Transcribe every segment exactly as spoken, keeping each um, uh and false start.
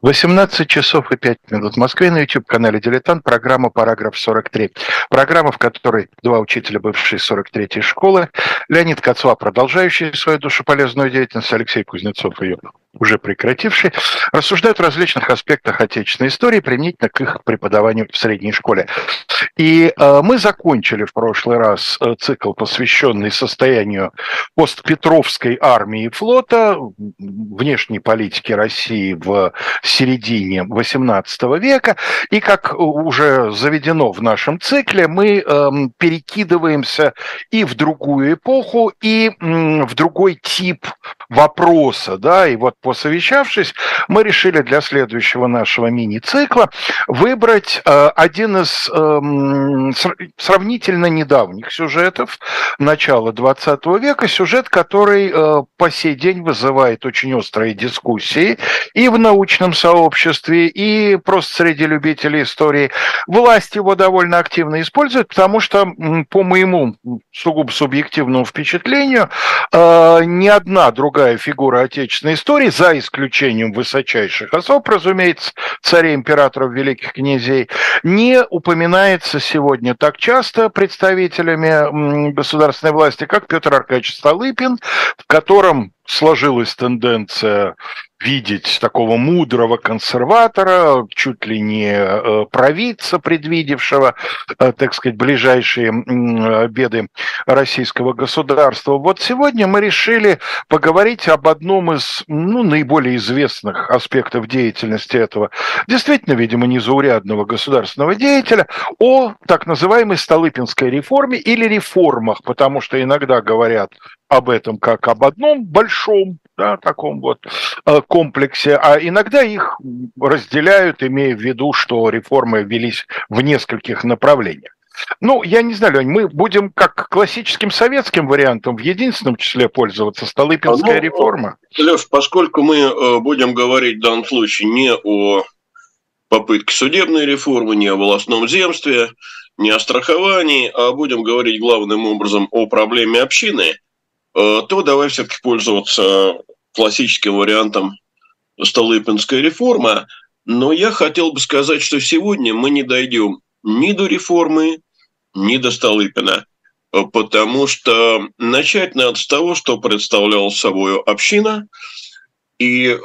восемнадцать часов и пять минут в Москве, на YouTube-канале «Дилетант», программа «Параграф сорок три». Программа, в которой два учителя бывшей сорок третьей школы, Леонид Кацва, продолжающий свою душеполезную деятельность, Алексей Кузнецов, ее уже прекративший, рассуждают о различных аспектах отечественной истории, применительно к их преподаванию в средней школе. И э, мы закончили в прошлый раз цикл, посвященный состоянию постпетровской армии и флота, внешней политике России в середине восемнадцатого века. И, как уже заведено в нашем цикле, мы э, перекидываемся и в другую эпоху, и э, в другой тип вопроса, да, и вот, посовещавшись, мы решили для следующего нашего мини-цикла выбрать э, один из э, сравнительно недавних сюжетов начала двадцатого века, сюжет, который э, по сей день вызывает очень острые дискуссии и в научном сообществе, и просто среди любителей истории. Власть его довольно активно использует, потому что, по моему сугубо субъективному впечатлению, э, ни одна другая фигура отечественной истории, за исключением высочайших особ, разумеется, царей, императоров, великих князей, не упоминается сегодня так часто представителями государственной власти, как Петр Аркадьевич Столыпин, в котором сложилась тенденция видеть такого мудрого консерватора, чуть ли не провидца, предвидевшего, так сказать, ближайшие беды российского государства. Вот сегодня мы решили поговорить об одном из, ну, наиболее известных аспектов деятельности этого, действительно, видимо, незаурядного государственного деятеля, о так называемой Столыпинской реформе или реформах, потому что иногда говорят об этом как об одном большом, да, таком вот комплексе, а иногда их разделяют, имея в виду, что реформы велись в нескольких направлениях. Ну, я не знаю, Лёнь, мы будем как классическим советским вариантом в единственном числе пользоваться Столыпинская ну, реформа? Лёш, поскольку мы будем говорить в данном случае не о попытке судебной реформы, не о волостном земстве, не о страховании, а будем говорить главным образом о проблеме общины, то давай все-таки пользоваться классическим вариантом Столыпинской реформы. Но я хотел бы сказать, что сегодня мы не дойдем ни до реформы, ни до Столыпина, потому что начать надо с того, что представляла собой община, и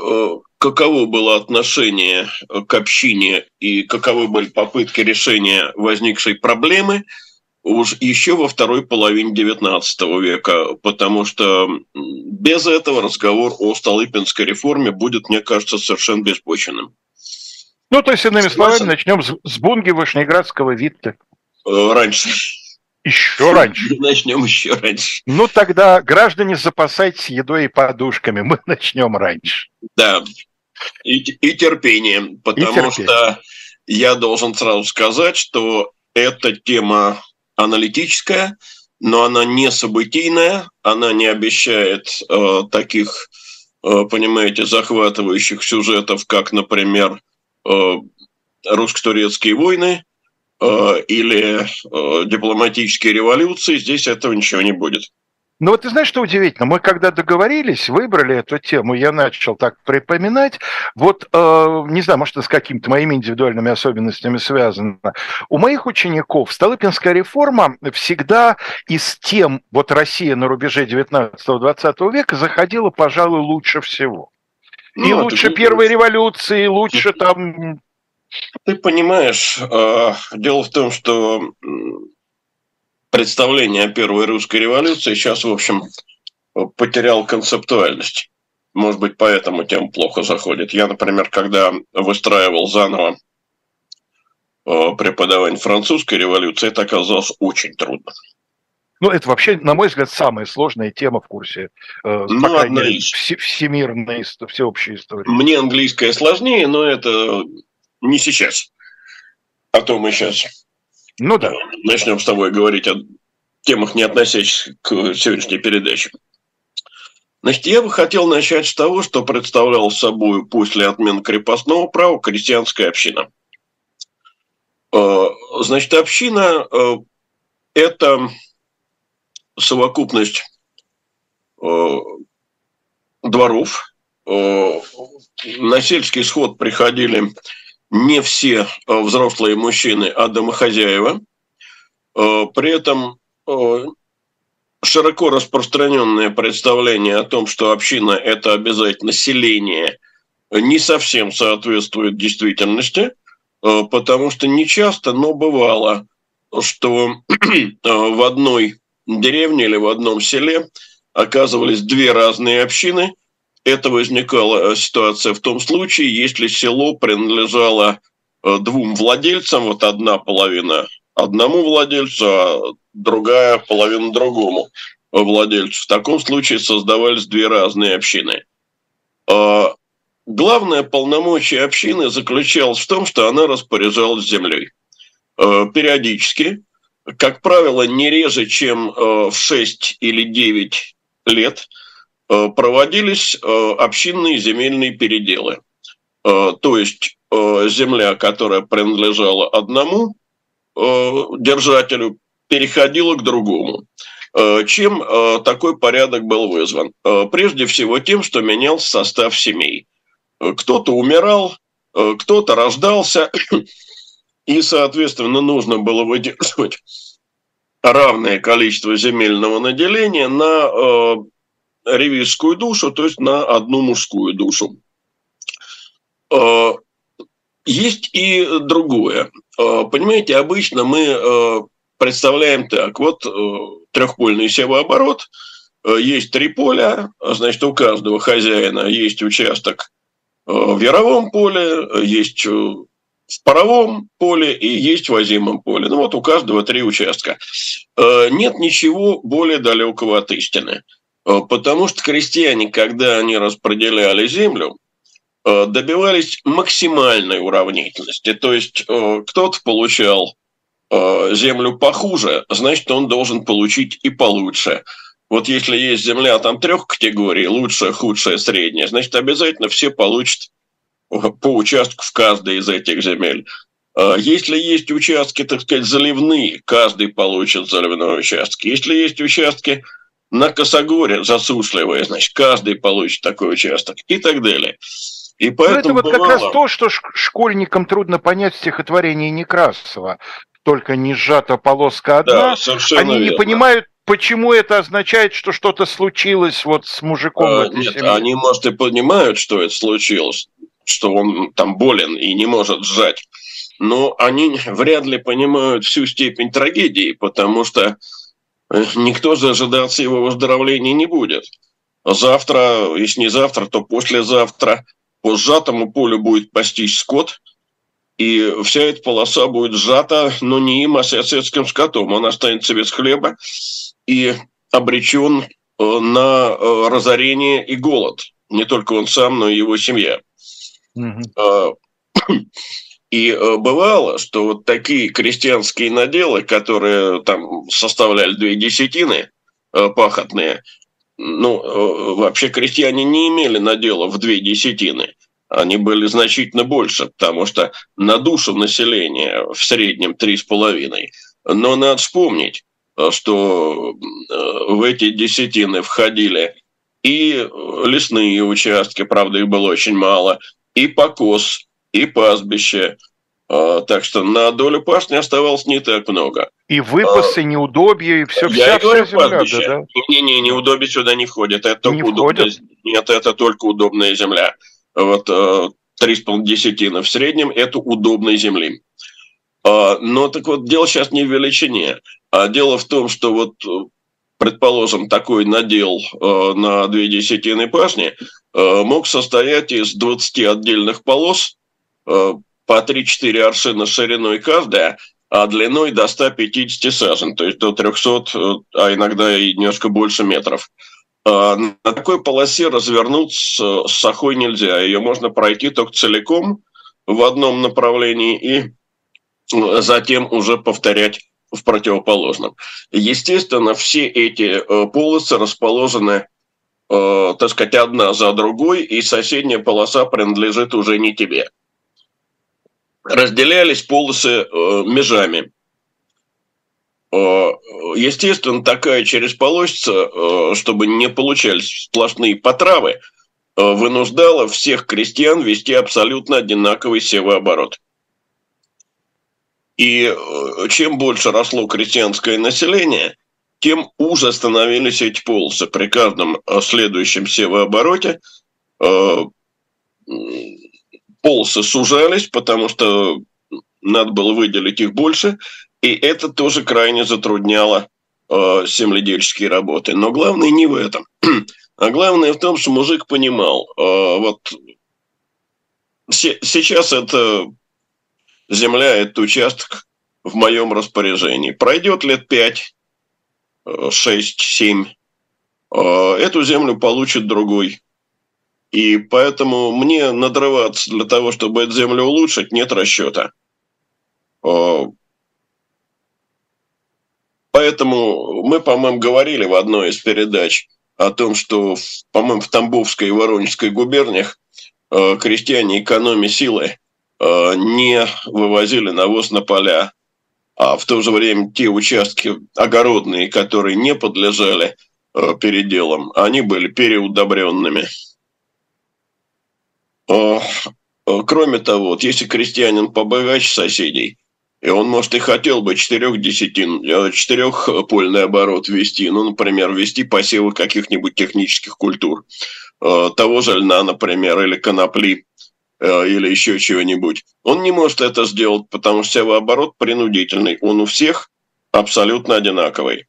каково было отношение к общине, и каковы были попытки решения возникшей проблемы, уж еще во второй половине девятнадцатого века, потому что без этого разговор о Столыпинской реформе будет, мне кажется, совершенно беспочвенным. Ну, то есть, иными словами, начнем с Бунге, Вышнеградского, Витте. Раньше. Еще раньше. Начнем еще раньше. Ну, тогда, граждане, запасайтесь едой и подушками, мы начнем раньше. Да, и, и терпением, потому и терпение. Что я должен сразу сказать, что эта тема аналитическая, но она не событийная, она не обещает э, таких, э, понимаете, захватывающих сюжетов, как, например, э, русско-турецкие войны э, или э, дипломатические революции. Здесь этого ничего не будет. Ну вот ты знаешь, что удивительно? Мы когда договорились, выбрали эту тему, я начал так припоминать. Вот, э, не знаю, может, это с какими-то моими индивидуальными особенностями связано. У моих учеников Столыпинская реформа всегда из тем, вот Россия на рубеже девятнадцатого-двадцатого века заходила, пожалуй, лучше всего. И ну, лучше ты... первой революции, лучше там... Ты понимаешь, э, дело в том, что... Представление о первой русской революции сейчас, в общем, потерял концептуальность. Может быть, поэтому тем плохо заходит. Я, например, когда выстраивал заново преподавание французской революции, это оказалось очень трудно. Ну, это вообще, на мой взгляд, самая сложная тема в курсе э, ну, одна из... всемирной, всеобщей истории. Мне английская сложнее, но это не сейчас. А то мы сейчас... Ну да. Начнем с тобой говорить о темах, не относящихся к сегодняшней передаче. Значит, я бы хотел начать с того, что представляла собой после отмены крепостного права крестьянская община. Значит, община – это совокупность дворов, на сельский сход приходили не все взрослые мужчины, а домохозяева. При этом широко распространенное представление о том, что община – это обязательно селение, не совсем соответствует действительности, потому что не часто, но бывало, что в одной деревне или в одном селе оказывались две разные общины. Это возникала ситуация в том случае, если село принадлежало двум владельцам, вот одна половина одному владельцу, а другая половина другому владельцу. В таком случае создавались две разные общины. Главное полномочие общины заключалось в том, что она распоряжалась землей. Периодически, как правило, не реже, чем в шесть или девять лет, проводились общинные земельные переделы. То есть земля, которая принадлежала одному держателю, переходила к другому. Чем такой порядок был вызван? Прежде всего тем, что менялся состав семей. Кто-то умирал, кто-то рождался, и, соответственно, нужно было выдерживать равное количество земельного наделения на ревизскую душу, то есть на одну мужскую душу. Есть и другое. Понимаете, обычно мы представляем так. Вот трехпольный севооборот, есть три поля, значит, у каждого хозяина есть участок в яровом поле, есть в паровом поле и есть в озимом поле. Ну вот у каждого три участка. Нет ничего более далекого от истины. Потому что крестьяне, когда они распределяли землю, добивались максимальной уравнительности. То есть кто-то получал землю похуже, значит, он должен получить и получше. Вот если есть земля там трех категорий, лучшая, худшая, средняя, значит, обязательно все получат по участку в каждой из этих земель. Если есть участки, так сказать, заливные, каждый получит заливной участок. Если есть участки на косогоре засушливые, значит, каждый получит такой участок и так далее. И поэтому это вот бывало... как раз то, что школьникам трудно понять в стихотворении Некрасова. Только не сжата полоска одна. Да, совершенно верно. Не понимают, почему это означает, что что-то случилось вот с мужиком. А, нет, семье. Они, может, и понимают, что это случилось, что он там болен и не может сжать. Но они вряд ли понимают всю степень трагедии, потому что никто же ожидаться его выздоровления не будет. Завтра, если не завтра, то послезавтра по сжатому полю будет пастись скот, и вся эта полоса будет сжата, но не им, а соседским скотом. Он останется без хлеба и обречен на разорение и голод. Не только он сам, но и его семья. Mm-hmm. И бывало, что вот такие крестьянские наделы, которые там составляли две десятины пахотные, ну, вообще крестьяне не имели наделов в две десятины. Они были значительно больше, потому что на душу населения в среднем три с половиной. Но надо вспомнить, что в эти десятины входили и лесные участки, правда, их было очень мало, и покос, и пастбище. Так что на долю пашни оставалось не так много. И выпасы, а, неудобья, и все, вся, вся земля. Да, да. Не-не, неудобья сюда не входит. Это только не удобная, нет, это только удобная земля. Вот три с половиной десятины в среднем – это удобной земли. Но так вот, дело сейчас не в величине, а дело в том, что вот, предположим, такой надел на две десятины пашни мог состоять из двадцати отдельных полос, по три-четыре аршина шириной каждая, а длиной до ста пятидесяти сажен, то есть до трехсот, а иногда и немножко больше метров. На такой полосе развернуться с сахой нельзя, ее можно пройти только целиком в одном направлении и затем уже повторять в противоположном. Естественно, все эти полосы расположены, так сказать, одна за другой, и соседняя полоса принадлежит уже не тебе. Разделялись полосы э, межами. Э, естественно, такая через полосица, э, чтобы не получались сплошные потравы, вынуждало всех крестьян вести абсолютно одинаковый севооборот. И чем больше росло крестьянское население, тем уже становились эти полосы. При каждом следующем севообороте полосы сужались, потому что надо было выделить их больше, и это тоже крайне затрудняло э, земледельческие работы. Но главное не в этом. А главное в том, что мужик понимал, э, вот се сейчас эта земля, этот участок в моем распоряжении. Пройдет лет пять, шесть, семь, э, эту землю получит другой. И поэтому мне надрываться для того, чтобы эту землю улучшить, нет расчета. Поэтому мы, по-моему, говорили в одной из передач о том, что, по-моему, в Тамбовской и Воронежской губерниях крестьяне, экономя силы, не вывозили навоз на поля. А в то же время те участки огородные, которые не подлежали переделам, они были переудобренными. Кроме того, вот если крестьянин побогаче соседей, и он, может, и хотел бы четырехпольный оборот вести, ну, например, вести посевы каких-нибудь технических культур, того же льна, например, или конопли, или еще чего-нибудь. Он не может это сделать, потому что севооборот принудительный, он у всех абсолютно одинаковый.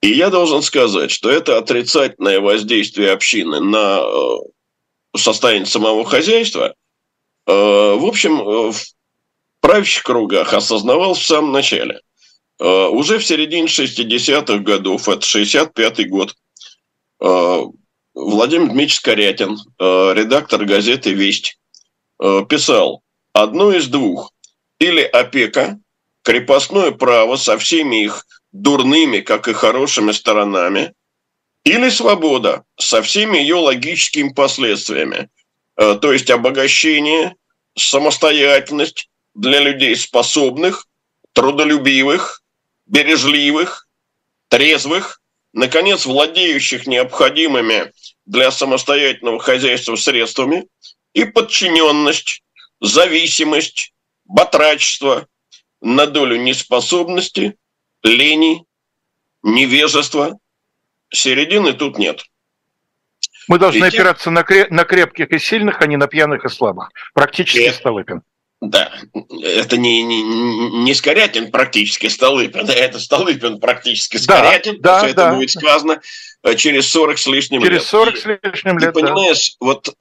И я должен сказать, что это отрицательное воздействие общины на состояние самого хозяйства, в общем, в правящих кругах осознавал в самом начале. Уже в середине шестидесятых годов, это шестьдесят пятый год, Владимир Дмитриевич Корятин, редактор газеты «Весть», писал: одно из двух, или опека, крепостное право со всеми их дурными, как и хорошими сторонами, или свобода со всеми ее логическими последствиями. То есть обогащение, самостоятельность для людей способных, трудолюбивых, бережливых, трезвых, наконец, владеющих необходимыми для самостоятельного хозяйства средствами, и подчиненность, зависимость, батрачество на долю неспособности, лени, невежества. Середины тут нет. Мы должны Ведь... опираться на, креп... на крепких и сильных, а не на пьяных и слабых. Практически это... Столыпин. Да, это не, не, не Скорятин практически Столыпин, это Столыпин практически Скорятин, да, да, это да. будет сказано через сорок с лишним через лет. Через сорок с лишним лет, Ты понимаешь, да. вот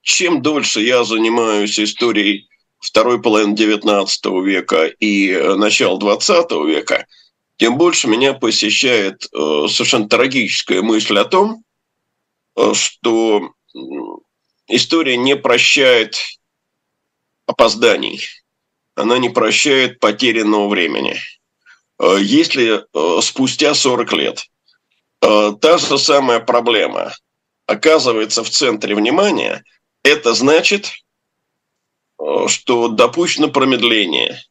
чем дольше я занимаюсь историей второй половины девятнадцатого века и начала двадцатого века, тем больше меня посещает совершенно трагическая мысль о том, что история не прощает опозданий, она не прощает потерянного времени. Если спустя сорок лет та же самая проблема оказывается в центре внимания, это значит, что допущено промедление,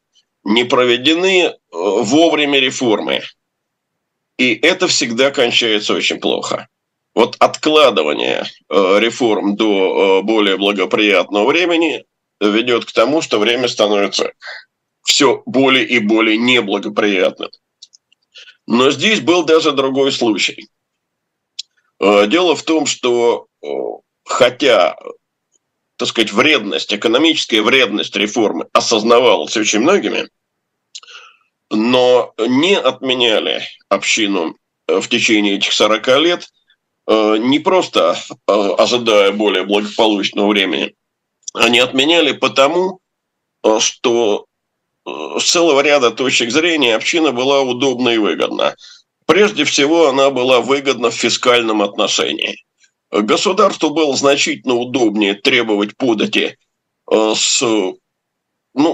не проведены вовремя реформы. И это всегда кончается очень плохо. Вот откладывание реформ до более благоприятного времени ведет к тому, что время становится все более и более неблагоприятным. Но здесь был даже другой случай. Дело в том, что хотя, так сказать, вредность, экономическая вредность реформы осознавалась очень многими, но не отменяли общину в течение этих сорока лет, не просто ожидая более благополучного времени, они отменяли потому, что с целого ряда точек зрения община была удобна и выгодна. Прежде всего, она была выгодна в фискальном отношении. Государству было значительно удобнее требовать подати с, ну,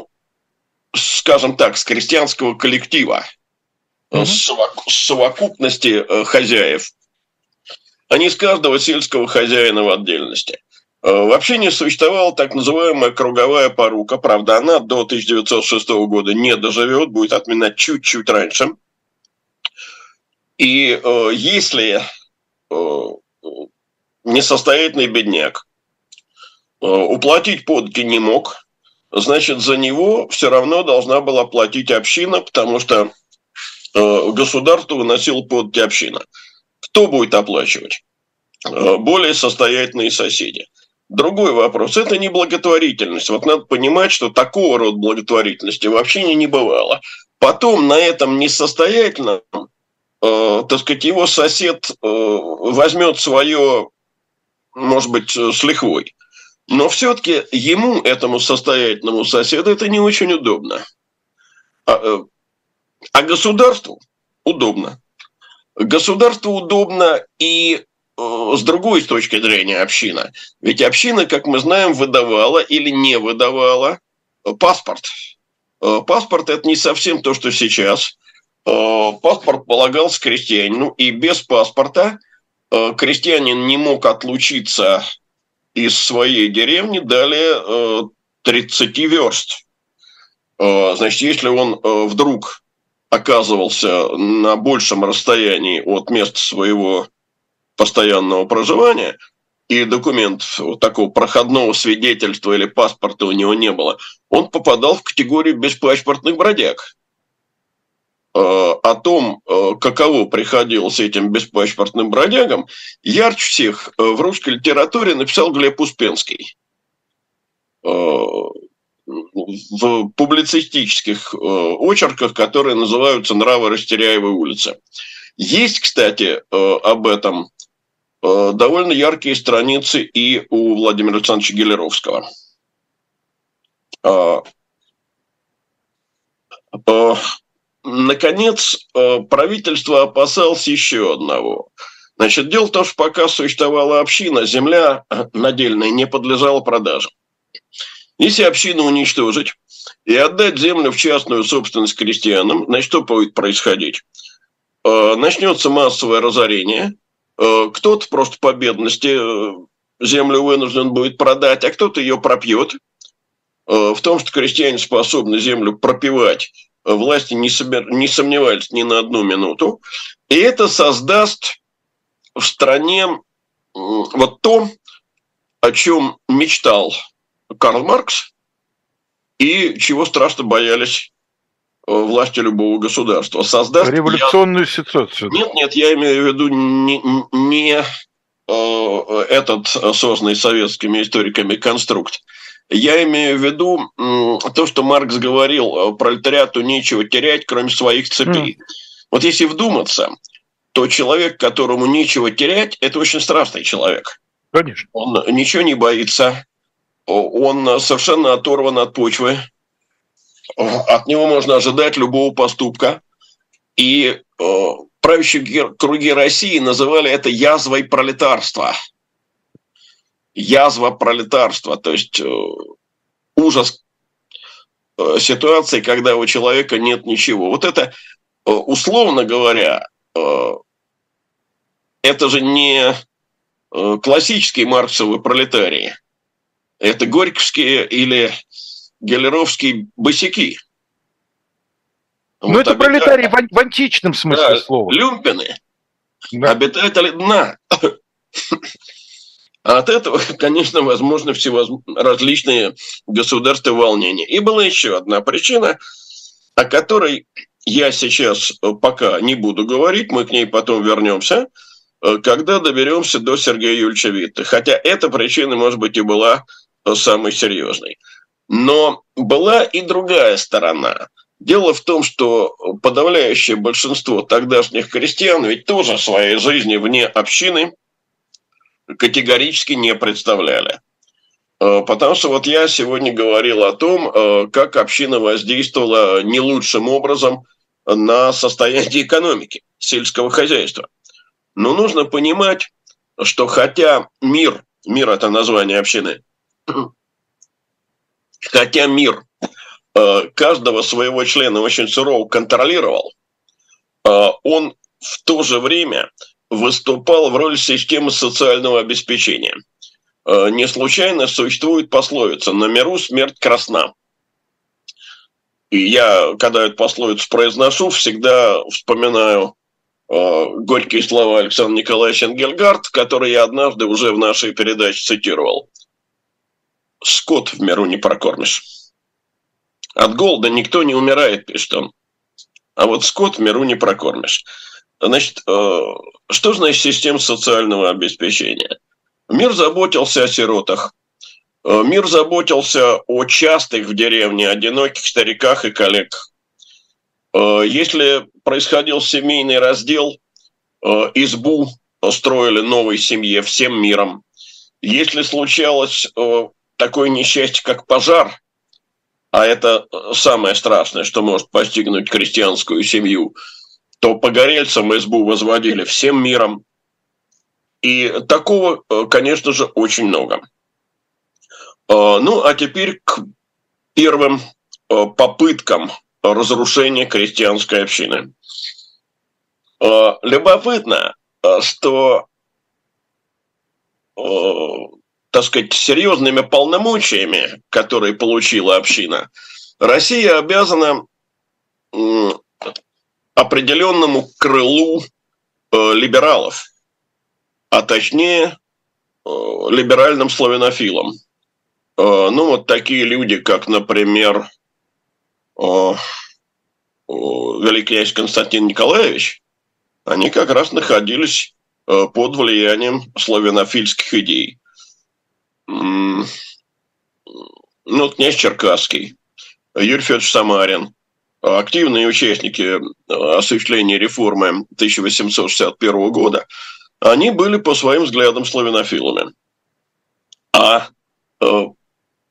скажем так, с крестьянского коллектива, mm-hmm. с совокупности хозяев, а не с каждого сельского хозяина в отдельности. Вообще не существовала так называемая круговая порука. Правда, она до тысяча девятьсот шестого года не доживет, будет отменена чуть-чуть раньше. И э, если э, несостоятельный бедняк уплатить подати не мог, значит, за него все равно должна была платить община, потому что государство выносило подати община. Кто будет оплачивать? Более состоятельные соседи. Другой вопрос. Это не благотворительность. Вот надо понимать, что такого рода благотворительности в общине не бывало. Потом на этом несостоятельном, э, так сказать, его сосед э, возьмет свое, может быть, с лихвой. Но все-таки ему, этому состоятельному соседу, это не очень удобно. А, э, а государству удобно. Государству удобно и... с другой точки зрения община. Ведь община, как мы знаем, выдавала или не выдавала паспорт. Паспорт – это не совсем то, что сейчас. Паспорт полагался крестьянину, и без паспорта крестьянин не мог отлучиться из своей деревни далее тридцати верст. Значит, если он вдруг оказывался на большем расстоянии от места своего постоянного проживания, и документов вот такого проходного свидетельства или паспорта у него не было, он попадал в категорию беспаспортных бродяг. О том, каково приходилось этим беспаспортным бродягам, ярче всех в русской литературе написал Глеб Успенский. В публицистических очерках, которые называются «Нравы Растеряевой улицы». Есть, кстати, об этом довольно яркие страницы и у Владимира Александровича Гелеровского. Наконец, правительство опасалось еще одного. Значит, дело в том, что пока существовала община, земля надельная не подлежала продаже. Если общину уничтожить и отдать землю в частную собственность крестьянам, значит, что будет происходить? Начнется массовое разорение. Кто-то просто по бедности землю вынужден будет продать, а кто-то ее пропьет. В том, что крестьяне способны землю пропивать, власти не, собер... не сомневались ни на одну минуту. И это создаст в стране вот то, о чем мечтал Карл Маркс и чего страшно боялись власти любого государства. Создаст революционную я... ситуацию. Нет, нет, я имею в виду не, не э, этот, созданный советскими историками, конструкт. Я имею в виду э, то, что Маркс говорил, пролетариату нечего терять, кроме своих цепей. Mm. Вот если вдуматься, то человек, которому нечего терять, это очень страстный человек. Конечно. Он ничего не боится, он совершенно оторван от почвы, от него можно ожидать любого поступка. И э, правящие круги России называли это язвой пролетарства. Язва пролетарства, то есть э, ужас э, ситуации, когда у человека нет ничего. Вот это, э, условно говоря, э, это же не э, классические марксовые пролетарии. Это горьковские или... гелеровские босяки. Ну, вот это обитали... пролетарии в, в античном смысле да, слова. Люмпины. Да. Обитатели дна. А от этого, конечно, возможны всевозможные различные государственные волнения. И была еще одна причина, о которой я сейчас пока не буду говорить, мы к ней потом вернемся, когда доберемся до Сергея Юльевича Витте. Хотя эта причина, может быть, и была самой серьезной. Но была и другая сторона. Дело в том, что подавляющее большинство тогдашних крестьян ведь тоже своей жизни вне общины категорически не представляли. Потому что вот я сегодня говорил о том, как община воздействовала не лучшим образом на состояние экономики, сельского хозяйства. Но нужно понимать, что хотя мир, мир – это название общины, хотя мир э, каждого своего члена очень сурово контролировал, э, он в то же время выступал в роли системы социального обеспечения. Э, не случайно существует пословица «на миру смерть красна». И я, когда эту пословицу произношу, всегда вспоминаю э, горькие слова Александра Николаевича Энгельгарта, которые я однажды уже в нашей передаче цитировал. скот в миру не прокормишь. От голода никто не умирает, пишет он. А вот скот в миру не прокормишь. Значит, что значит система социального обеспечения? Мир заботился о сиротах. Мир заботился о частых в деревне, одиноких стариках и коллегах. Если происходил семейный раздел, избу строили новой семье всем миром. Если случалось такое несчастье, как пожар, а это самое страшное, что может постигнуть крестьянскую семью, то погорельцам избу возводили всем миром. И такого, конечно же, очень много. Ну, а теперь к первым попыткам разрушения крестьянской общины. Любопытно, что, так сказать, серьезными полномочиями, которые получила община, Россия обязана определенному крылу либералов, а точнее либеральным славянофилам. Ну, вот такие люди, как, например, великий князь Константин Николаевич, они как раз находились под влиянием славянофильских идей. Ну, князь Черкасский, Юрий Федорович Самарин, активные участники осуществления реформы тысяча восемьсот шестьдесят первого года, они были по своим взглядам славянофилами. А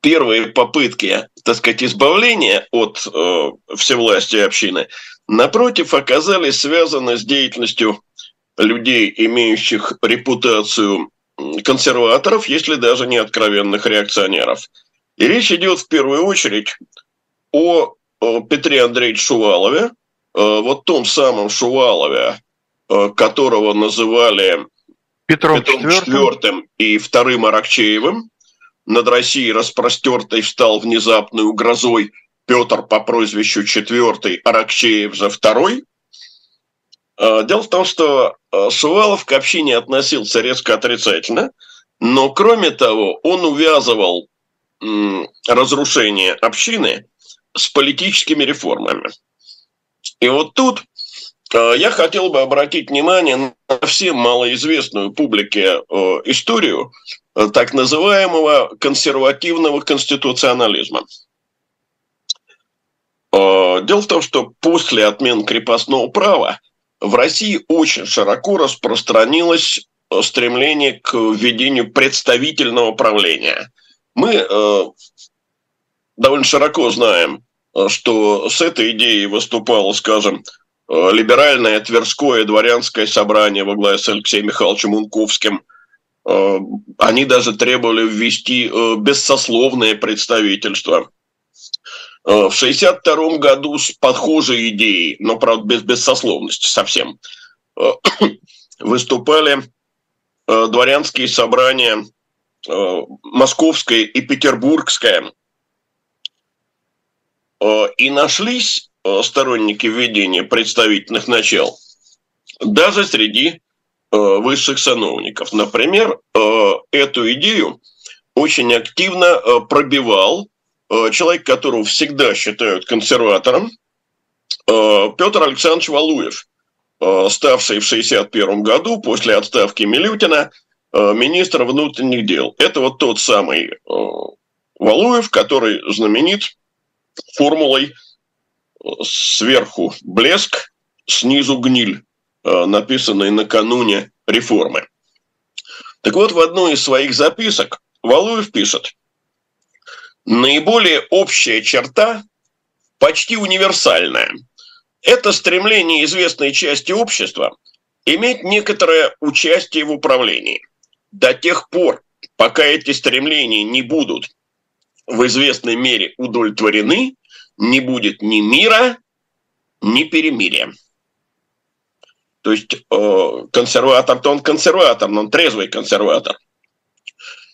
первые попытки, так сказать, избавления от э, всевластия общины, напротив, оказались связаны с деятельностью людей, имеющих репутацию консерваторов, если даже не откровенных реакционеров. И речь идет в первую очередь о, о Петре Андреевиче Шувалове, э, вот том самом Шувалове, э, которого называли Петром Четвертым и Вторым Аракчеевым. Над Россией распростертой встал внезапную грозой Петр по прозвищу Четвертый, Аракчеев же Второй. Дело в том, что Шувалов к общине относился резко отрицательно, но, кроме того, он увязывал разрушение общины с политическими реформами. И вот тут я хотел бы обратить внимание на всем малоизвестную публике историю так называемого консервативного конституционализма. Дело в том, что после отмены крепостного права в России очень широко распространилось стремление к введению представительного правления. Мы довольно широко знаем, что с этой идеей выступало, скажем, либеральное Тверское дворянское собрание во главе с Алексеем Михайловичем Унковским. Они даже требовали ввести бессословное представительство. В шестьдесят втором году с похожей идеей, но, правда, без бессословности совсем, выступали дворянские собрания московское и петербургское. И нашлись сторонники введения представительных начал даже среди высших сановников. Например, эту идею очень активно пробивал человек, которого всегда считают консерватором, Петр Александрович Валуев, ставший в шестьдесят первом году после отставки Милютина министром внутренних дел. Это вот тот самый Валуев, который знаменит формулой «сверху блеск, снизу гниль», написанной накануне реформы. Так вот, в одной из своих записок Валуев пишет: «Наиболее общая черта, почти универсальная, это стремление известной части общества иметь некоторое участие в управлении. До тех пор, пока эти стремления не будут в известной мере удовлетворены, не будет ни мира, ни перемирия». То есть э, консерватор-то он консерватор, но он трезвый консерватор.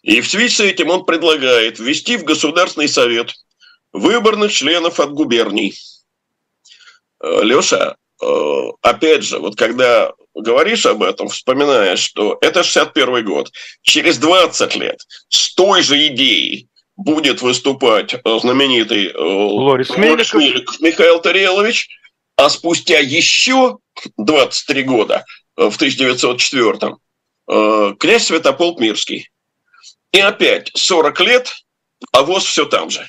И в связи с этим он предлагает ввести в Государственный совет выборных членов от губерний. Э, Леша, э, опять же, вот когда говоришь об этом, вспоминаешь, что это шестьдесят первый год, через двадцать лет с той же идеей будет выступать знаменитый Лорис Мелик Михаил Тарелович, а спустя еще двадцать три года, в тысяча девятьсот четвёртом, князь Святополк Мирский. И опять сорок лет, а ВОЗ все там же.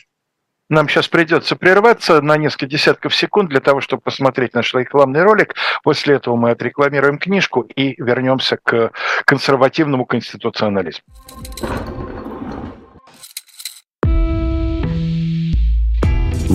Нам сейчас придется прерваться на несколько десятков секунд для того, чтобы посмотреть наш рекламный ролик. После этого мы отрекламируем книжку и вернемся к консервативному конституционализму.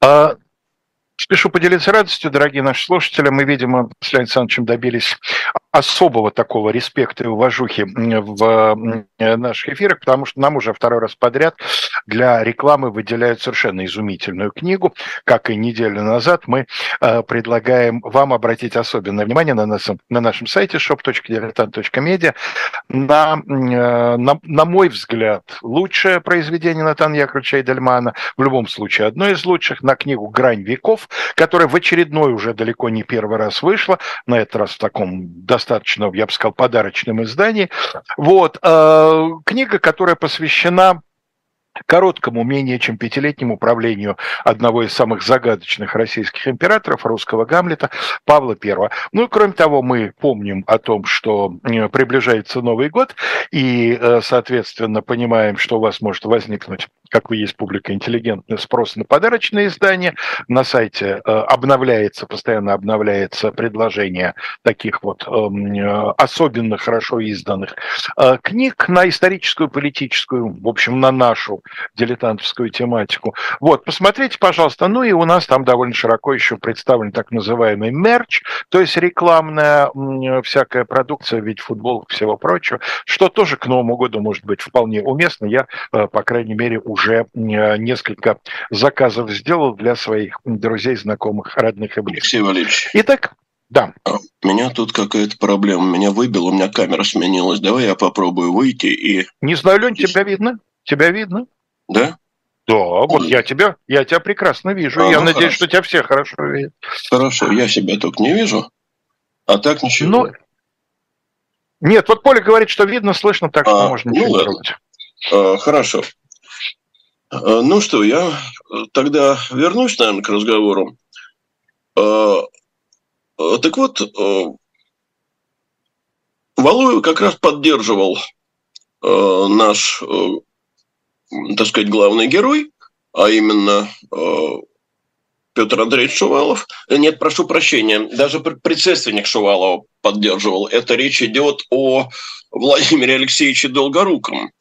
А... Спешу поделиться радостью, дорогие наши слушатели. Мы, видимо, с Леонидом Александровичем добились особого такого респекта и уважухи в наших эфирах, потому что нам уже второй раз подряд для рекламы выделяют совершенно изумительную книгу. Как и неделю назад, мы предлагаем вам обратить особенное внимание на, нас, на нашем сайте шоп точка дилетант точка медиа на, на, на мой взгляд, лучшее произведение Натана Яковлевича Эйдельмана, в любом случае одно из лучших, на книгу «Грань веков», которая в очередной уже далеко не первый раз вышла, на этот раз в таком достаточно, я бы сказал, подарочном издании. Вот, э, книга, которая посвящена короткому, менее чем пятилетнему правлению одного из самых загадочных российских императоров, русского Гамлета, Павла Первого. Ну и кроме того, мы помним о том, что приближается Новый год, и, соответственно, понимаем, что у вас может возникнуть, как вы есть публика интеллигентная, спрос на подарочные издания. На сайте обновляется, постоянно обновляется предложение таких вот особенно хорошо изданных книг на историческую, политическую, в общем, на нашу дилетантовскую тематику. Вот, посмотрите, пожалуйста. Ну и у нас там довольно широко еще представлен так называемый мерч, то есть рекламная всякая продукция, ведь футболок, всего прочего, что тоже к Новому году может быть вполне уместно. Я, по крайней мере, уже несколько заказов сделал для своих друзей, знакомых, родных и близких. Алексей Валерьевич. Итак, да. У меня тут какая-то проблема. Меня выбило, у меня камера сменилась. Давай я попробую выйти и... Не знаю, Лёнь, тебя видно? Тебя видно? Да? Да, вот я тебя, я тебя прекрасно вижу. А, я ну, надеюсь, хорошо, что тебя все хорошо видят. Хорошо, я себя только не вижу, а так ничего. Ну, нет, вот Поля говорит, что видно, слышно, так а, что можно ну, ничего ладно. не трогать. А, хорошо. А, ну что, я тогда вернусь, наверное, к разговору. А, а, так вот, а, Валуев как раз поддерживал а, наш... так сказать, главный герой, а именно э, Петр Андреевич Шувалов. Нет, прошу прощения, даже предшественник Шувалова поддерживал. Это речь идет о Владимире Алексеевиче Долгоруком,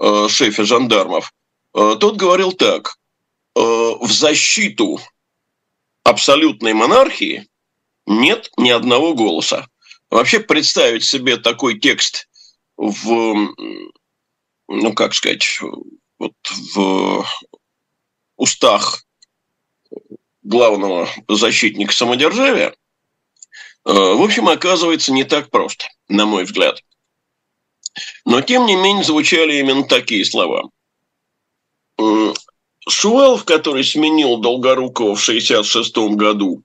э, шефе жандармов. Э, тот говорил так: э, в защиту абсолютной монархии нет ни одного голоса. Вообще представить себе такой текст в, ну как сказать... вот в устах главного защитника самодержавия, в общем, оказывается не так просто, на мой взгляд. Но, тем не менее, звучали именно такие слова. Шувалов, который сменил Долгорукова в шестьдесят шестом году,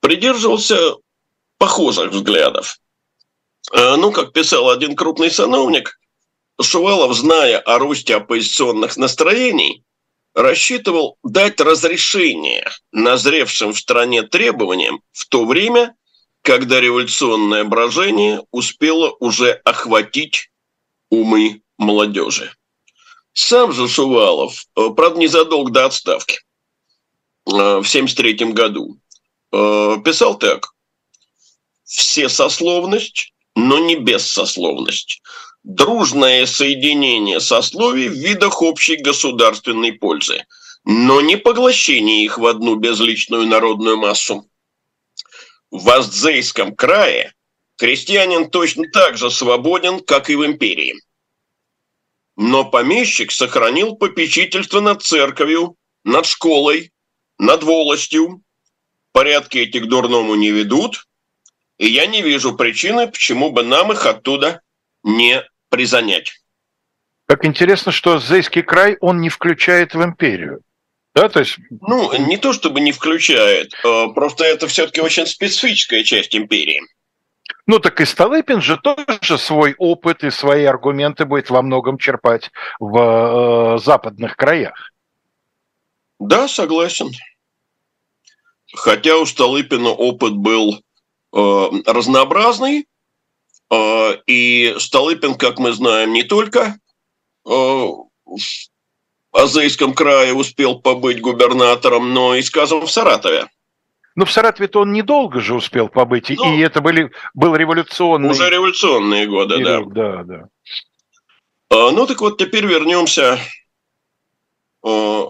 придерживался похожих взглядов. Ну, как писал один крупный сановник, Шувалов, зная о росте оппозиционных настроений, рассчитывал дать разрешение назревшим в стране требованиям в то время, когда революционное брожение успело уже охватить умы молодежи. Сам же Шувалов, правда, незадолго до отставки, в семьдесят третьем году, писал так: «Всесословность, но не бессословность. Дружное соединение сословий в видах общей государственной пользы, но не поглощение их в одну безличную народную массу. В Остзейском крае крестьянин точно так же свободен, как и в империи. Но помещик сохранил попечительство над церковью, над школой, над волостью. Порядки эти к дурному не ведут, и я не вижу причины, почему бы нам их оттуда не призанять». Как интересно, что Зейский край он не включает в империю. Да, то есть... Ну, не то чтобы не включает, просто это все-таки очень специфическая часть империи. Ну, так и Столыпин же тоже свой опыт и свои аргументы будет во многом черпать в э, западных краях. Да, согласен. Хотя у Столыпина опыт был э, разнообразный, э, и Столыпин, как мы знаем, не только э, в Азейском крае успел побыть губернатором, но и, скажем, в Саратове. Но в Саратове-то он недолго же успел побыть, ну, и это были, был революционный... Уже революционные годы, период, да. да, да. А, ну так вот, теперь вернемся а,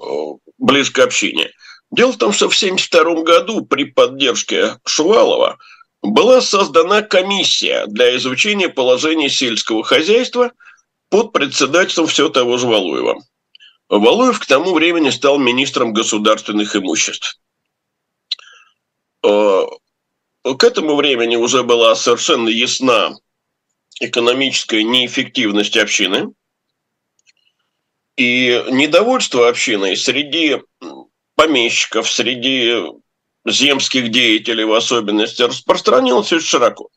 ближе к общине. Дело в том, что в тысяча девятьсот семьдесят втором году при поддержке Шувалова была создана комиссия для изучения положения сельского хозяйства под председательством все того же Валуева. Валуев к тому времени стал министром государственных имуществ. К этому времени уже была совершенно ясна экономическая неэффективность общины, и недовольство общиной среди помещиков, среди земских деятелей в особенности распространилось очень широко.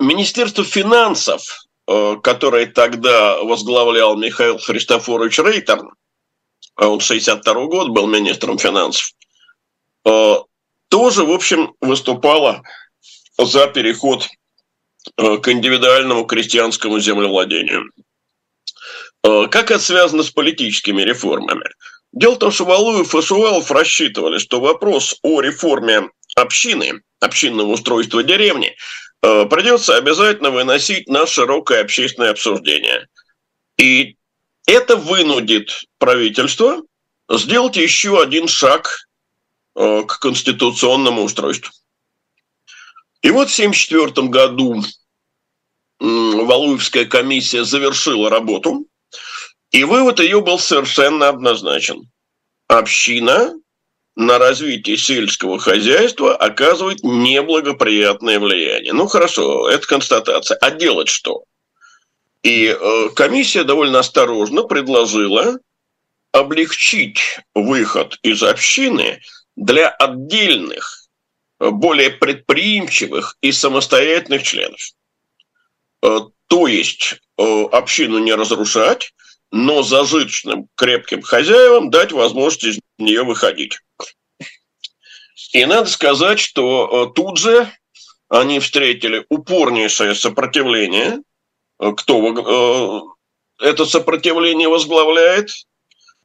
Министерство финансов, которое тогда возглавлял Михаил Христофорович Рейтерн, он с шестьдесят второго года был министром финансов, тоже, в общем, выступала за переход к индивидуальному крестьянскому землевладению. Как это связано с политическими реформами? Дело в том, что Валуев и Шувалов рассчитывали, что вопрос о реформе общины, общинного устройства деревни, придется обязательно выносить на широкое общественное обсуждение. И это вынудит правительство сделать еще один шаг к конституционному устройству. И вот в тысяча девятьсот семьдесят четвёртом году Валуевская комиссия завершила работу, и вывод ее был совершенно однозначен. Община на развитие сельского хозяйства оказывает неблагоприятное влияние. Ну хорошо, это констатация. А делать что? И комиссия довольно осторожно предложила облегчить выход из общины для отдельных, более предприимчивых и самостоятельных членов. То есть общину не разрушать, но зажиточным, крепким хозяевам дать возможность из нее выходить. И надо сказать, что тут же они встретили упорнейшее сопротивление. Кто это сопротивление возглавляет?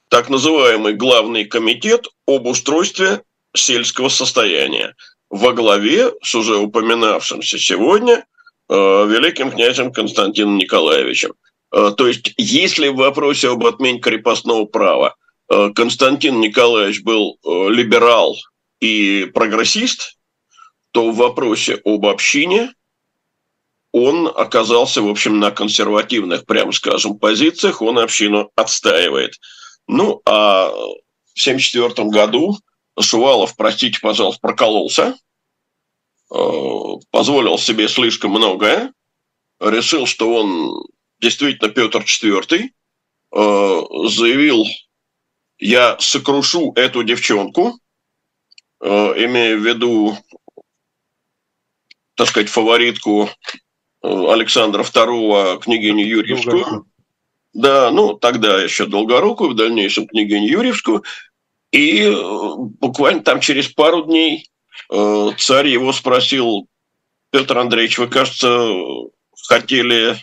Так называемый Главный комитет об устройстве сельского состояния во главе с уже упоминавшимся сегодня великим князем Константином Николаевичем. То есть, если в вопросе об отмене крепостного права Константин Николаевич был либерал и прогрессист, то в вопросе об общине он оказался, в общем, на консервативных, прямо скажем, позициях, он общину отстаивает. Ну, а в тысяча девятьсот семьдесят четвёртом году Шувалов, простите, пожалуйста, прокололся, позволил себе слишком многое, решил, что он действительно Петр четвёртый, заявил: «Я сокрушу эту девчонку», имея в виду, так сказать, фаворитку Александра второго, княгиню Юрьевскую, да, ну тогда еще Долгорукую, в дальнейшем княгиню Юрьевскую, и буквально там через пару дней царь его спросил: Петр Андреевич, вы, кажется, хотели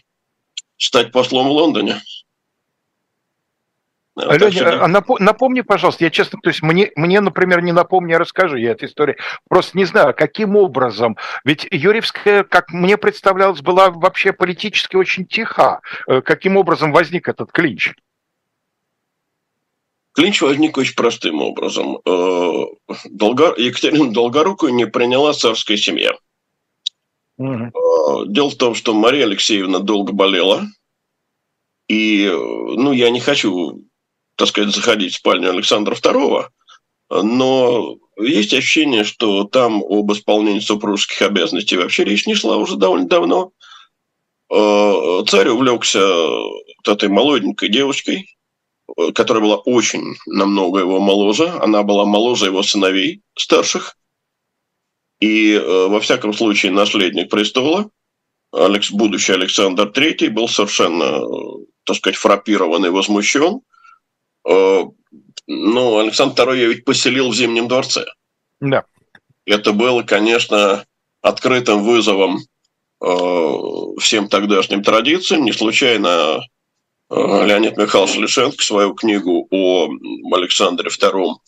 стать послом в Лондоне? Вот Лёня, отсюда... напом... напомни, пожалуйста, я честно, то есть мне, мне, например, не напомни, а расскажи, я эту историю просто не знаю, каким образом. Ведь Юрьевская, как мне представлялось, была вообще политически очень тиха. Каким образом возник этот клинч? Клинч возник очень простым образом. Долго... Екатерину Долгорукую не приняла царская семья. Угу. Дело в том, что Мария Алексеевна долго болела, и, ну, я не хочу, так сказать, заходить в спальню Александра второго, но есть ощущение, что там об исполнении супружеских обязанностей вообще речь не шла уже довольно давно. Царь увлекся вот этой молоденькой девочкой, которая была очень намного его моложе, она была моложе его сыновей старших, и, во всяком случае, наследник престола, будущий Александр третий, был совершенно, так сказать, фраппирован и возмущен. Ну, Александр второй я ведь поселил в Зимнем дворце. Да. Это было, конечно, открытым вызовом всем тогдашним традициям. Не случайно Леонид Михайлович Лишенко свою книгу о Александре втором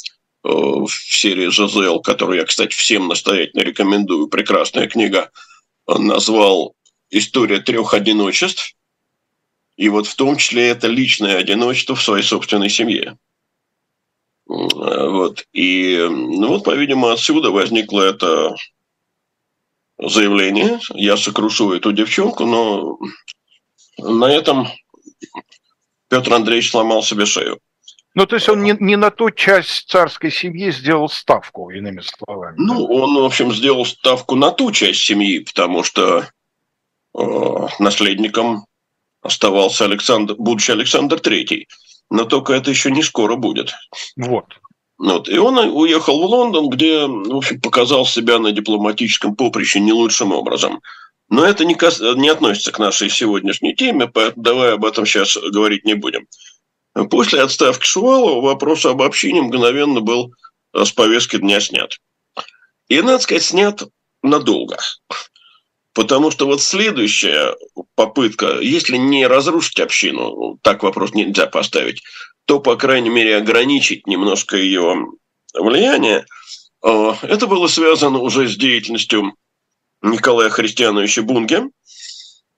в серии «Жизель», которую я, кстати, всем настоятельно рекомендую, прекрасная книга, назвал «История трех одиночеств». И вот в том числе это личное одиночество в своей собственной семье. Вот. И ну вот, по-видимому, отсюда возникло это заявление. Я сокрушу эту девчонку, но на этом Петр Андреевич сломал себе шею. Ну, то есть он не, не на ту часть царской семьи сделал ставку, иными словами. Ну, он, в общем, сделал ставку на ту часть семьи, потому что э, наследником... оставался Александр, будущий Александр третий. Но только это еще не скоро будет. Вот. Вот. И он уехал в Лондон, где, в общем, показал себя на дипломатическом поприще не лучшим образом. Но это не, кас... не относится к нашей сегодняшней теме, поэтому давай об этом сейчас говорить не будем. После отставки Шувалова вопрос об общине мгновенно был с повестки дня снят. И, надо сказать, снят надолго. Потому что вот следующая попытка, если не разрушить общину, так вопрос нельзя поставить, то, по крайней мере, ограничить немножко ее влияние, это было связано уже с деятельностью Николая Христиановича Бунге,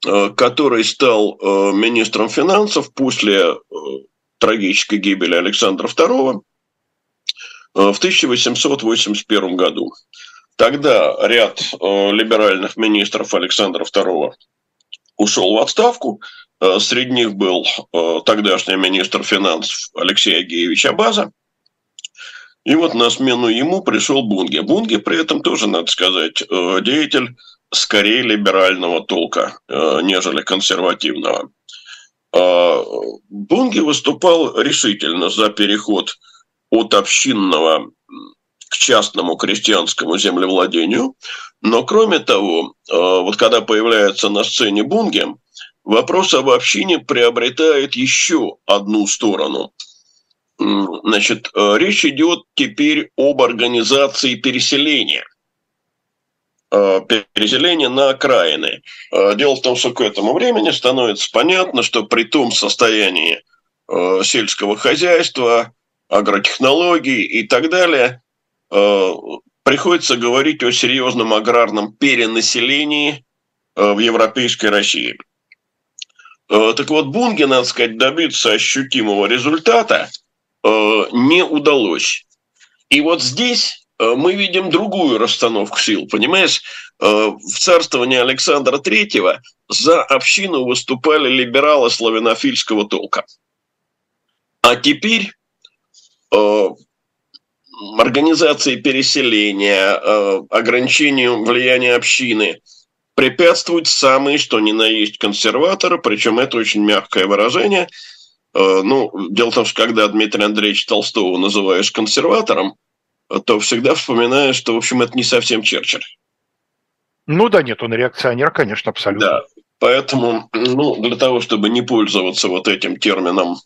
который стал министром финансов после трагической гибели Александра второго в тысяча восемьсот восемьдесят первом году. Тогда ряд э, либеральных министров Александра второго ушел в отставку. Э, среди них был э, тогдашний министр финансов Алексей Агеевич Абаза. И вот на смену ему пришел Бунге. Бунге при этом тоже, надо сказать, э, деятель скорее либерального толка, э, нежели консервативного. Э, Бунге выступал решительно за переход от общинного к частному крестьянскому землевладению. Но, кроме того, вот когда появляется на сцене Бунге, вопрос об общине приобретает еще одну сторону. Значит, речь идет теперь об организации переселения. Переселение на окраины. Дело в том, что к этому времени становится понятно, что при том состоянии сельского хозяйства, агротехнологий и так далее, приходится говорить о серьезном аграрном перенаселении в европейской России. Так вот, Бунге, надо сказать, добиться ощутимого результата не удалось. И вот здесь мы видим другую расстановку сил. Понимаешь, в царствовании Александра третьего за общину выступали либералы славянофильского толка. А теперь... организации переселения, ограничению влияния общины препятствуют самые, что ни на есть, консерваторы, причем это очень мягкое выражение. Ну, дело в том, что когда Дмитрия Андреевича Толстого называешь консерватором, то всегда вспоминаешь, что, в общем, это не совсем Черчилль. Ну да, нет, он реакционер, конечно, абсолютно. Да. Поэтому, ну, для того, чтобы не пользоваться вот этим термином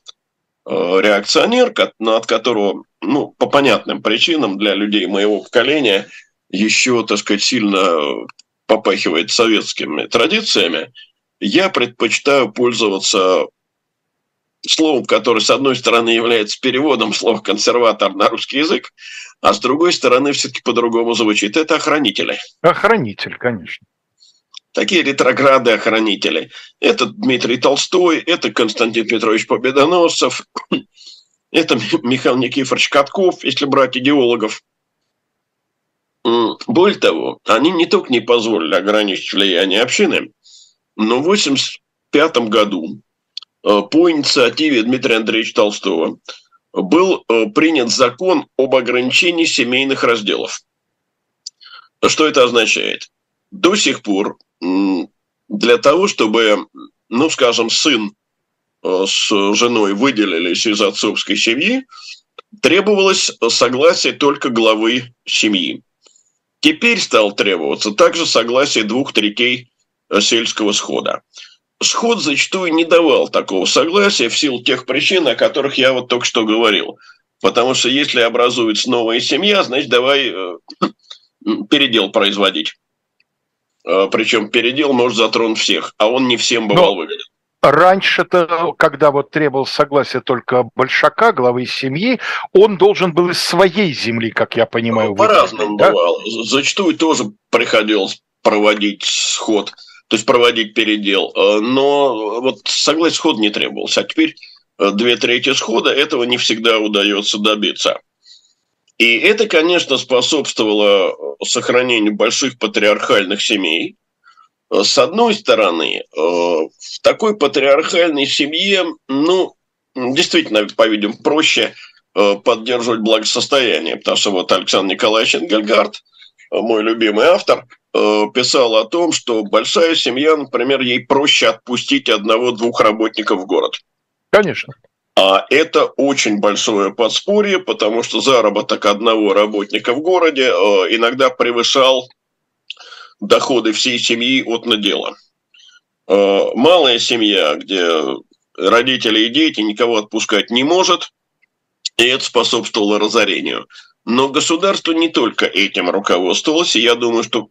реакционер, от которого, ну, по понятным причинам для людей моего поколения еще, так сказать, сильно попахивает советскими традициями, я предпочитаю пользоваться словом, которое, с одной стороны, является переводом слов «консерватор» на русский язык, а с другой стороны, все-таки по-другому звучит. Это охранители. Охранитель, конечно. Такие ретрограды-охранители. Это Дмитрий Толстой, это Константин Петрович Победоносцев, это Михаил Никифорович Катков, если брать идеологов. Более того, они не только не позволили ограничить влияние общины, но в тысяча девятьсот восемьдесят пятом году по инициативе Дмитрия Андреевича Толстого был принят закон об ограничении семейных разделов. Что это означает? До сих пор для того, чтобы, ну, скажем, сын с женой выделились из отцовской семьи, требовалось согласие только главы семьи. Теперь стало требоваться также согласие двух третей сельского схода. Сход зачастую не давал такого согласия в силу тех причин, о которых я вот только что говорил. Потому что если образуется новая семья, значит, давай передел производить. Причем передел может затронуть всех, а он не всем бывал выгоден. Раньше-то, когда вот требовал согласия только большака, главы семьи, он должен был из своей земли, как я понимаю. По-разному да? бывало. Зачастую тоже приходилось проводить сход, то есть проводить передел. Но вот согласие схода не требовалось. А теперь две трети схода, этого не всегда удается добиться. И это, конечно, способствовало сохранению больших патриархальных семей. С одной стороны, в такой патриархальной семье, ну, действительно, по-видимому, проще поддерживать благосостояние, потому что вот Александр Николаевич Энгельгард, мой любимый автор, писал о том, что большая семья, например, ей проще отпустить одного-двух работников в город. Конечно. А это очень большое подспорье, потому что заработок одного работника в городе иногда превышал доходы всей семьи от надела. Малая семья, где родители и дети никого отпускать не может, и это способствовало разорению. Но государство не только этим руководствовалось, и я думаю, что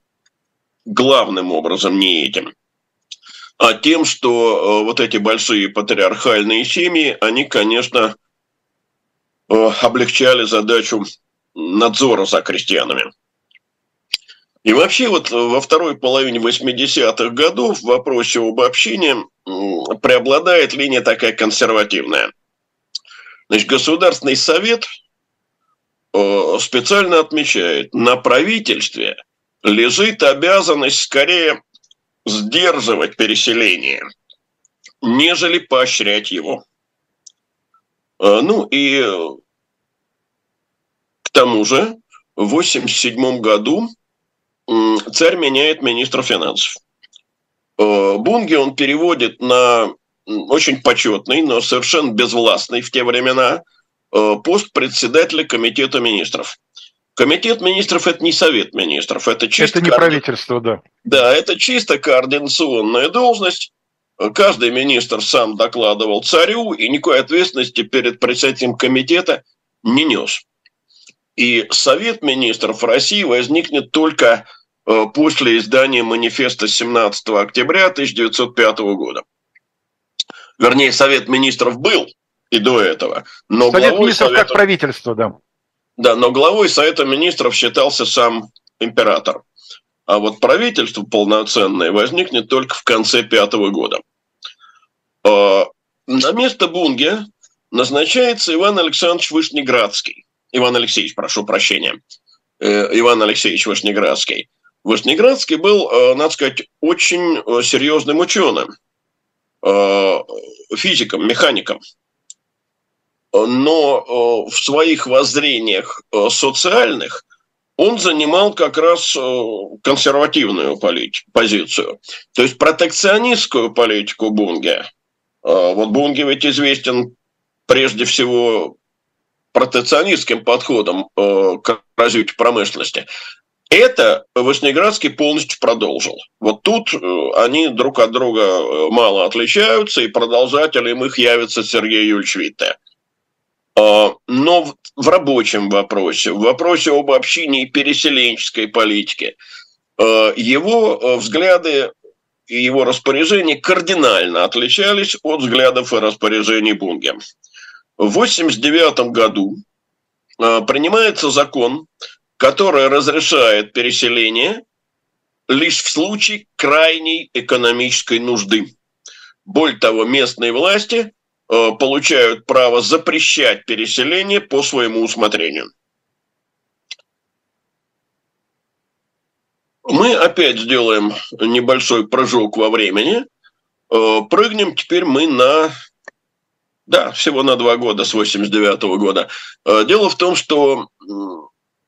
главным образом не этим, а тем, что вот эти большие патриархальные семьи, они, конечно, облегчали задачу надзора за крестьянами. И вообще вот во второй половине восьмидесятых годов в вопросе об общине преобладает линия такая консервативная. Значит, Государственный совет специально отмечает, на правительстве лежит обязанность скорее сдерживать переселение, нежели поощрять его. Ну и к тому же в восемьдесят седьмом году царь меняет министра финансов. Бунге он переводит на очень почетный, но совершенно безвластный в те времена пост председателя комитета министров. Комитет министров – это не совет министров, это чисто... Это не координа... правительство, да. Да, это чисто координационная должность. Каждый министр сам докладывал царю и никакой ответственности перед председателем комитета не нес. И Совет министров России возникнет только после издания манифеста семнадцатого октября тысяча девятьсот пятого года. Вернее, Совет министров был и до этого. Но Совет министров Совета... как правительство, да. Да, но главой Совета министров считался сам император. А вот правительство полноценное возникнет только в конце пятого года. На место Бунге назначается Иван Александрович Вышнеградский. Иван Алексеевич, прошу прощения. Иван Алексеевич Вышнеградский. Вышнеградский был, надо сказать, очень серьезным ученым, физиком, механиком. Но в своих воззрениях социальных он занимал как раз консервативную позицию. То есть протекционистскую политику Бунге. Вот Бунге ведь известен прежде всего протекционистским подходом к развитию промышленности. Это Вышнеградский полностью продолжил. Вот тут они друг от друга мало отличаются, и продолжателем их явится Сергей Юльевич Витте. Но в рабочем вопросе, в вопросе об общине и переселенческой политике, его взгляды и его распоряжения кардинально отличались от взглядов и распоряжений Бунге. В тысяча девятьсот восемьдесят девятом году принимается закон, которая разрешает переселение лишь в случае крайней экономической нужды. Более того, местные власти э, получают право запрещать переселение по своему усмотрению. Мы опять сделаем небольшой прыжок во времени. Э, прыгнем теперь мы на... Да, всего на два года, с восемьдесят девятого года. Э, дело в том, что...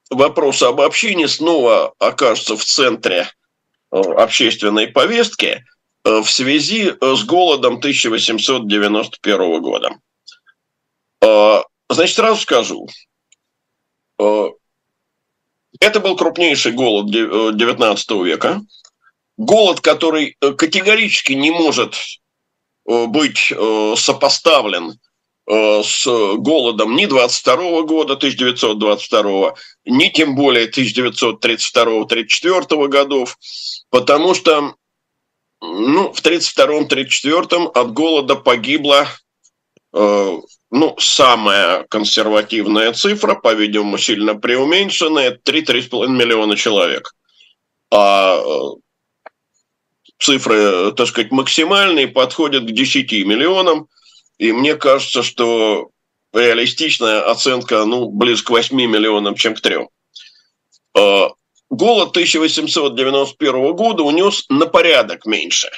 Вопрос об общине снова окажется в центре общественной повестки в связи с голодом тысяча восемьсот девяносто первого года. Значит, сразу скажу, это был крупнейший голод девятнадцатого века, голод, который категорически не может быть сопоставлен с голодом ни двадцать второго года, тысяча девятьсот двадцать второго, ни тем более тысяча девятьсот тридцать второго — тридцать четвёртого годов, потому что ну, в тридцать втором — тридцать четвёртом от голода погибла э, ну, самая консервативная цифра, по-видимому, сильно преуменьшенная, три — три с половиной миллиона человек. А цифры, так сказать, максимальные подходят к десяти миллионам, и мне кажется, что реалистичная оценка ну, ближе к восьми миллионам, чем к трём. Голод тысяча восемьсот девяносто первого года унес на порядок меньше.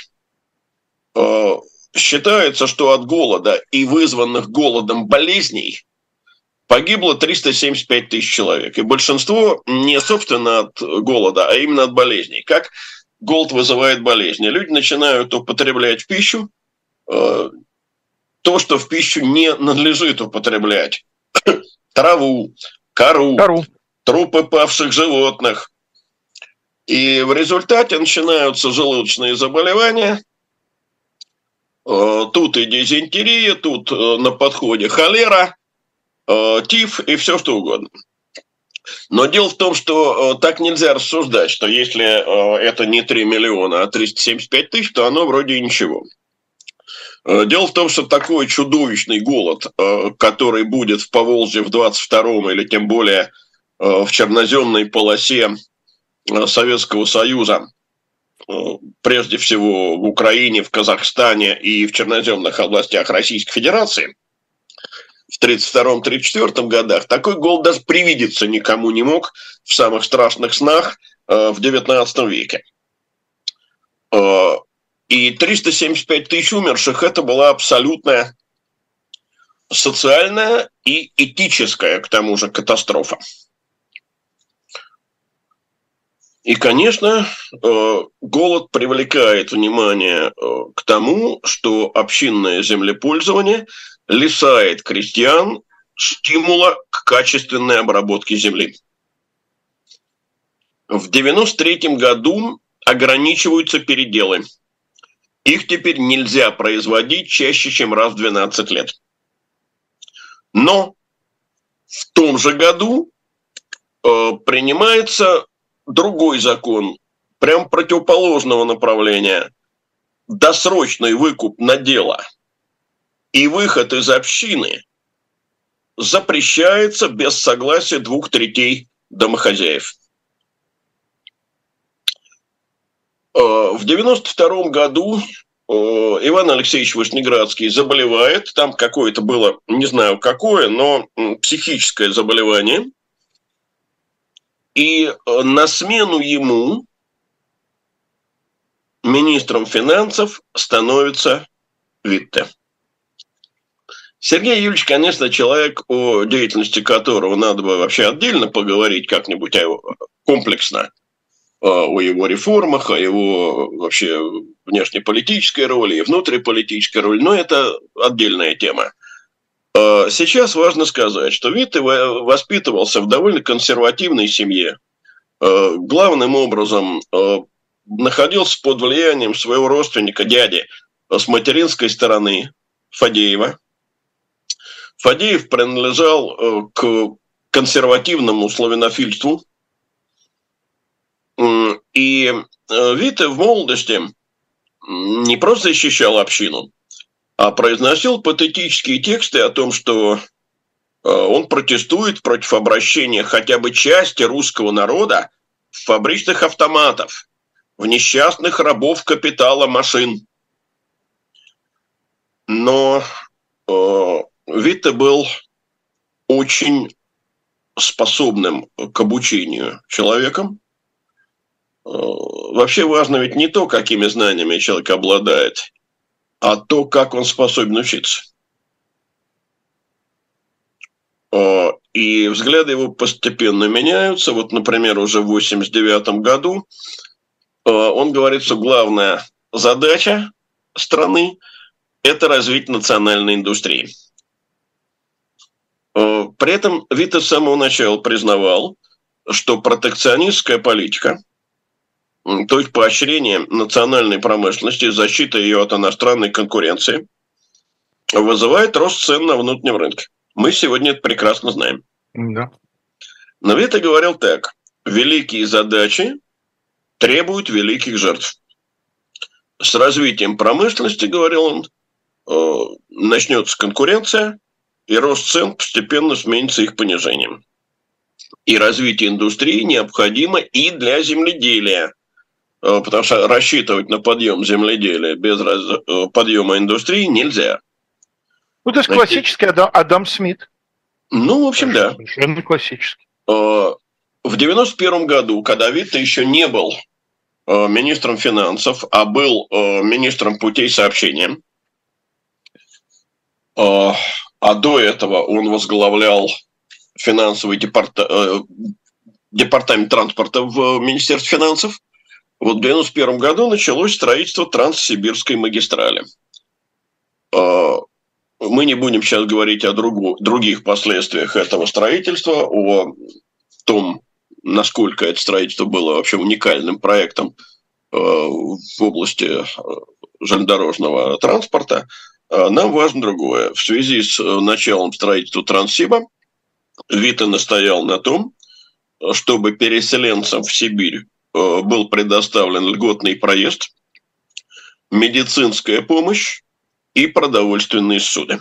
Считается, что от голода и вызванных голодом болезней погибло триста семьдесят пять тысяч человек. И большинство не, собственно, от голода, а именно от болезней. Как голод вызывает болезни? Люди начинают употреблять в пищу то, что в пищу не надлежит употреблять. Траву, кору, кору, трупы павших животных. И в результате начинаются желудочные заболевания. Тут и дизентерия, тут на подходе холера, тиф и все что угодно. Но дело в том, что так нельзя рассуждать, что если это не три миллиона, а триста семьдесят пять тысяч, то оно вроде и ничего. Дело в том, что такой чудовищный голод, который будет в Поволжье в двадцать втором или тем более в черноземной полосе Советского Союза, прежде всего в Украине, в Казахстане и в черноземных областях Российской Федерации в тридцать втором — тридцать четвёртом годах, такой голод даже привидеться никому не мог в самых страшных снах в девятнадцатом веке. И триста семьдесят пять тысяч умерших – это была абсолютная социальная и этическая, к тому же, катастрофа. И, конечно, голод привлекает внимание к тому, что общинное землепользование лишает крестьян стимула к качественной обработке земли. В девяносто третьем году ограничиваются переделы. Их теперь нельзя производить чаще, чем раз в двенадцать лет. Но в том же году э, принимается другой закон, прям противоположного направления. Досрочный выкуп надела и выход из общины запрещается без согласия двух третей домохозяев. В девяносто втором году Иван Алексеевич Вышнеградский заболевает, там какое-то было, не знаю какое, но психическое заболевание. И на смену ему министром финансов становится Витте. Сергей Юльевич, конечно, человек, о деятельности которого надо бы вообще отдельно поговорить как-нибудь комплексно. О его реформах, о его вообще внешнеполитической роли и внутриполитической роли. Но это отдельная тема. Сейчас важно сказать, что Витте воспитывался в довольно консервативной семье. главным образом находился под влиянием своего родственника, дяди, с материнской стороны, Фадеева. Фадеев принадлежал к консервативному славянофильству. И Витте в молодости не просто защищал общину, а произносил патетические тексты о том, что он протестует против обращения хотя бы части русского народа в фабричных автоматов, в несчастных рабов капитала машин. Но э, Витте был очень способным к обучению человеком. Э, вообще важно ведь не то, какими знаниями человек обладает, а то, как он способен учиться. Э, и взгляды его постепенно меняются. Вот, например, уже в восемьдесят девятом году э, он говорит, что главная задача страны — это развитие национальной индустрии. При этом Витте с самого начала признавал, что протекционистская политика, то есть поощрение национальной промышленности и защита ее от иностранной конкуренции, вызывает рост цен на внутреннем рынке. Мы сегодня это прекрасно знаем. Да. Но Витте говорил так: великие задачи требуют великих жертв. С развитием промышленности, говорил он, начнется конкуренция, и рост цен постепенно сменится их понижением. И развитие индустрии необходимо и для земледелия, потому что рассчитывать на подъем земледелия без подъема индустрии нельзя. Ну, это же классический Адам, Адам Смит. Ну, в общем, да. Совершенно классический. В девяносто первом году, когда Витте еще не был министром финансов, а был министром путей сообщения, а до этого он возглавлял финансовый департамент, департамент транспорта в Министерстве финансов. Вот в девяносто первом году началось строительство Транссибирской магистрали. Мы не будем сейчас говорить о других последствиях этого строительства, о том, насколько это строительство было вообще уникальным проектом в области железнодорожного транспорта. Нам важно другое. В связи с началом строительства Транссиба Витте настоял на том, чтобы переселенцам в Сибирь был предоставлен льготный проезд, медицинская помощь и продовольственные суды.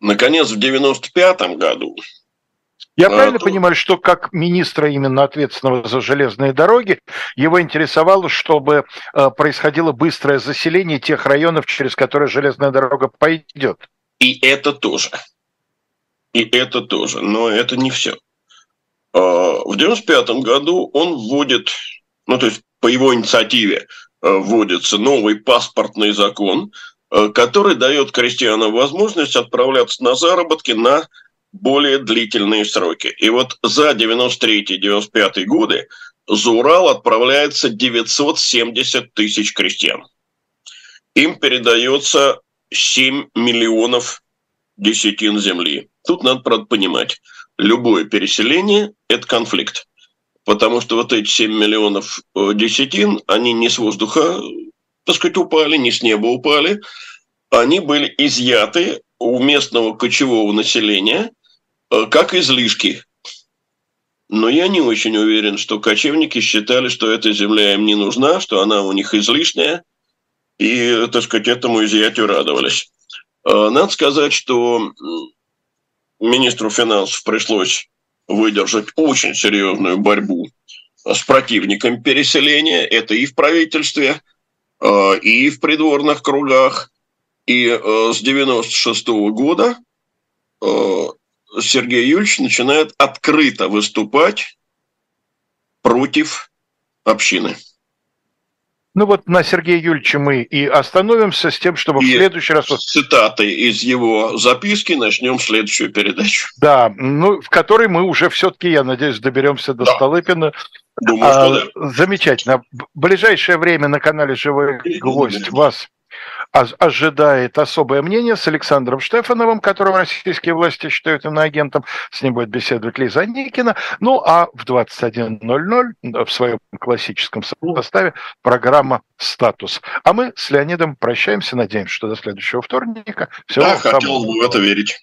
Наконец, в девяносто пятом году... Я правильно понимаю, что как министра, именно ответственного за железные дороги, его интересовало, чтобы происходило быстрое заселение тех районов, через которые железная дорога пойдет? И это тоже. И это тоже. Но это не все. В девяносто пятом году он вводит, ну то есть по его инициативе вводится новый паспортный закон, который дает крестьянам возможность отправляться на заработки на более длительные сроки. И вот за девяносто третий — девяносто пятый годы за Урал отправляется девятьсот семьдесят тысяч крестьян. Им передается семь миллионов десятин земли. Тут надо, правда, понимать, любое переселение – это конфликт. Потому что вот эти семь миллионов десятин, они не с воздуха, так сказать, упали, не с неба упали. Они были изъяты у местного кочевого населения как излишки. Но я не очень уверен, что кочевники считали, что эта земля им не нужна, что она у них излишняя, и, так сказать, этому изъятию радовались. Надо сказать, что министру финансов пришлось выдержать очень серьезную борьбу с противником переселения. Это и в правительстве, и в придворных кругах. И э, с девяносто шестого года э, Сергей Юльевич начинает открыто выступать против общины. Ну вот на Сергея Юльевича мы и остановимся, с тем, чтобы и в следующий раз... С цитатой из его записки начнем следующую передачу. Да, ну в которой мы уже все-таки, я надеюсь, доберемся до да. Столыпина. Думаю, а, что да. Замечательно. В ближайшее время на канале «Живой Гвоздь» вас... ожидает особое мнение с Александром Штефановым, которого российские власти считают иноагентом. С ним будет беседовать Лиза Никина. Ну, а в двадцать один ноль ноль в своем классическом составе программа «Статус». А мы с Леонидом прощаемся. Надеемся, что до следующего вторника. Всего да, хотел в это верить.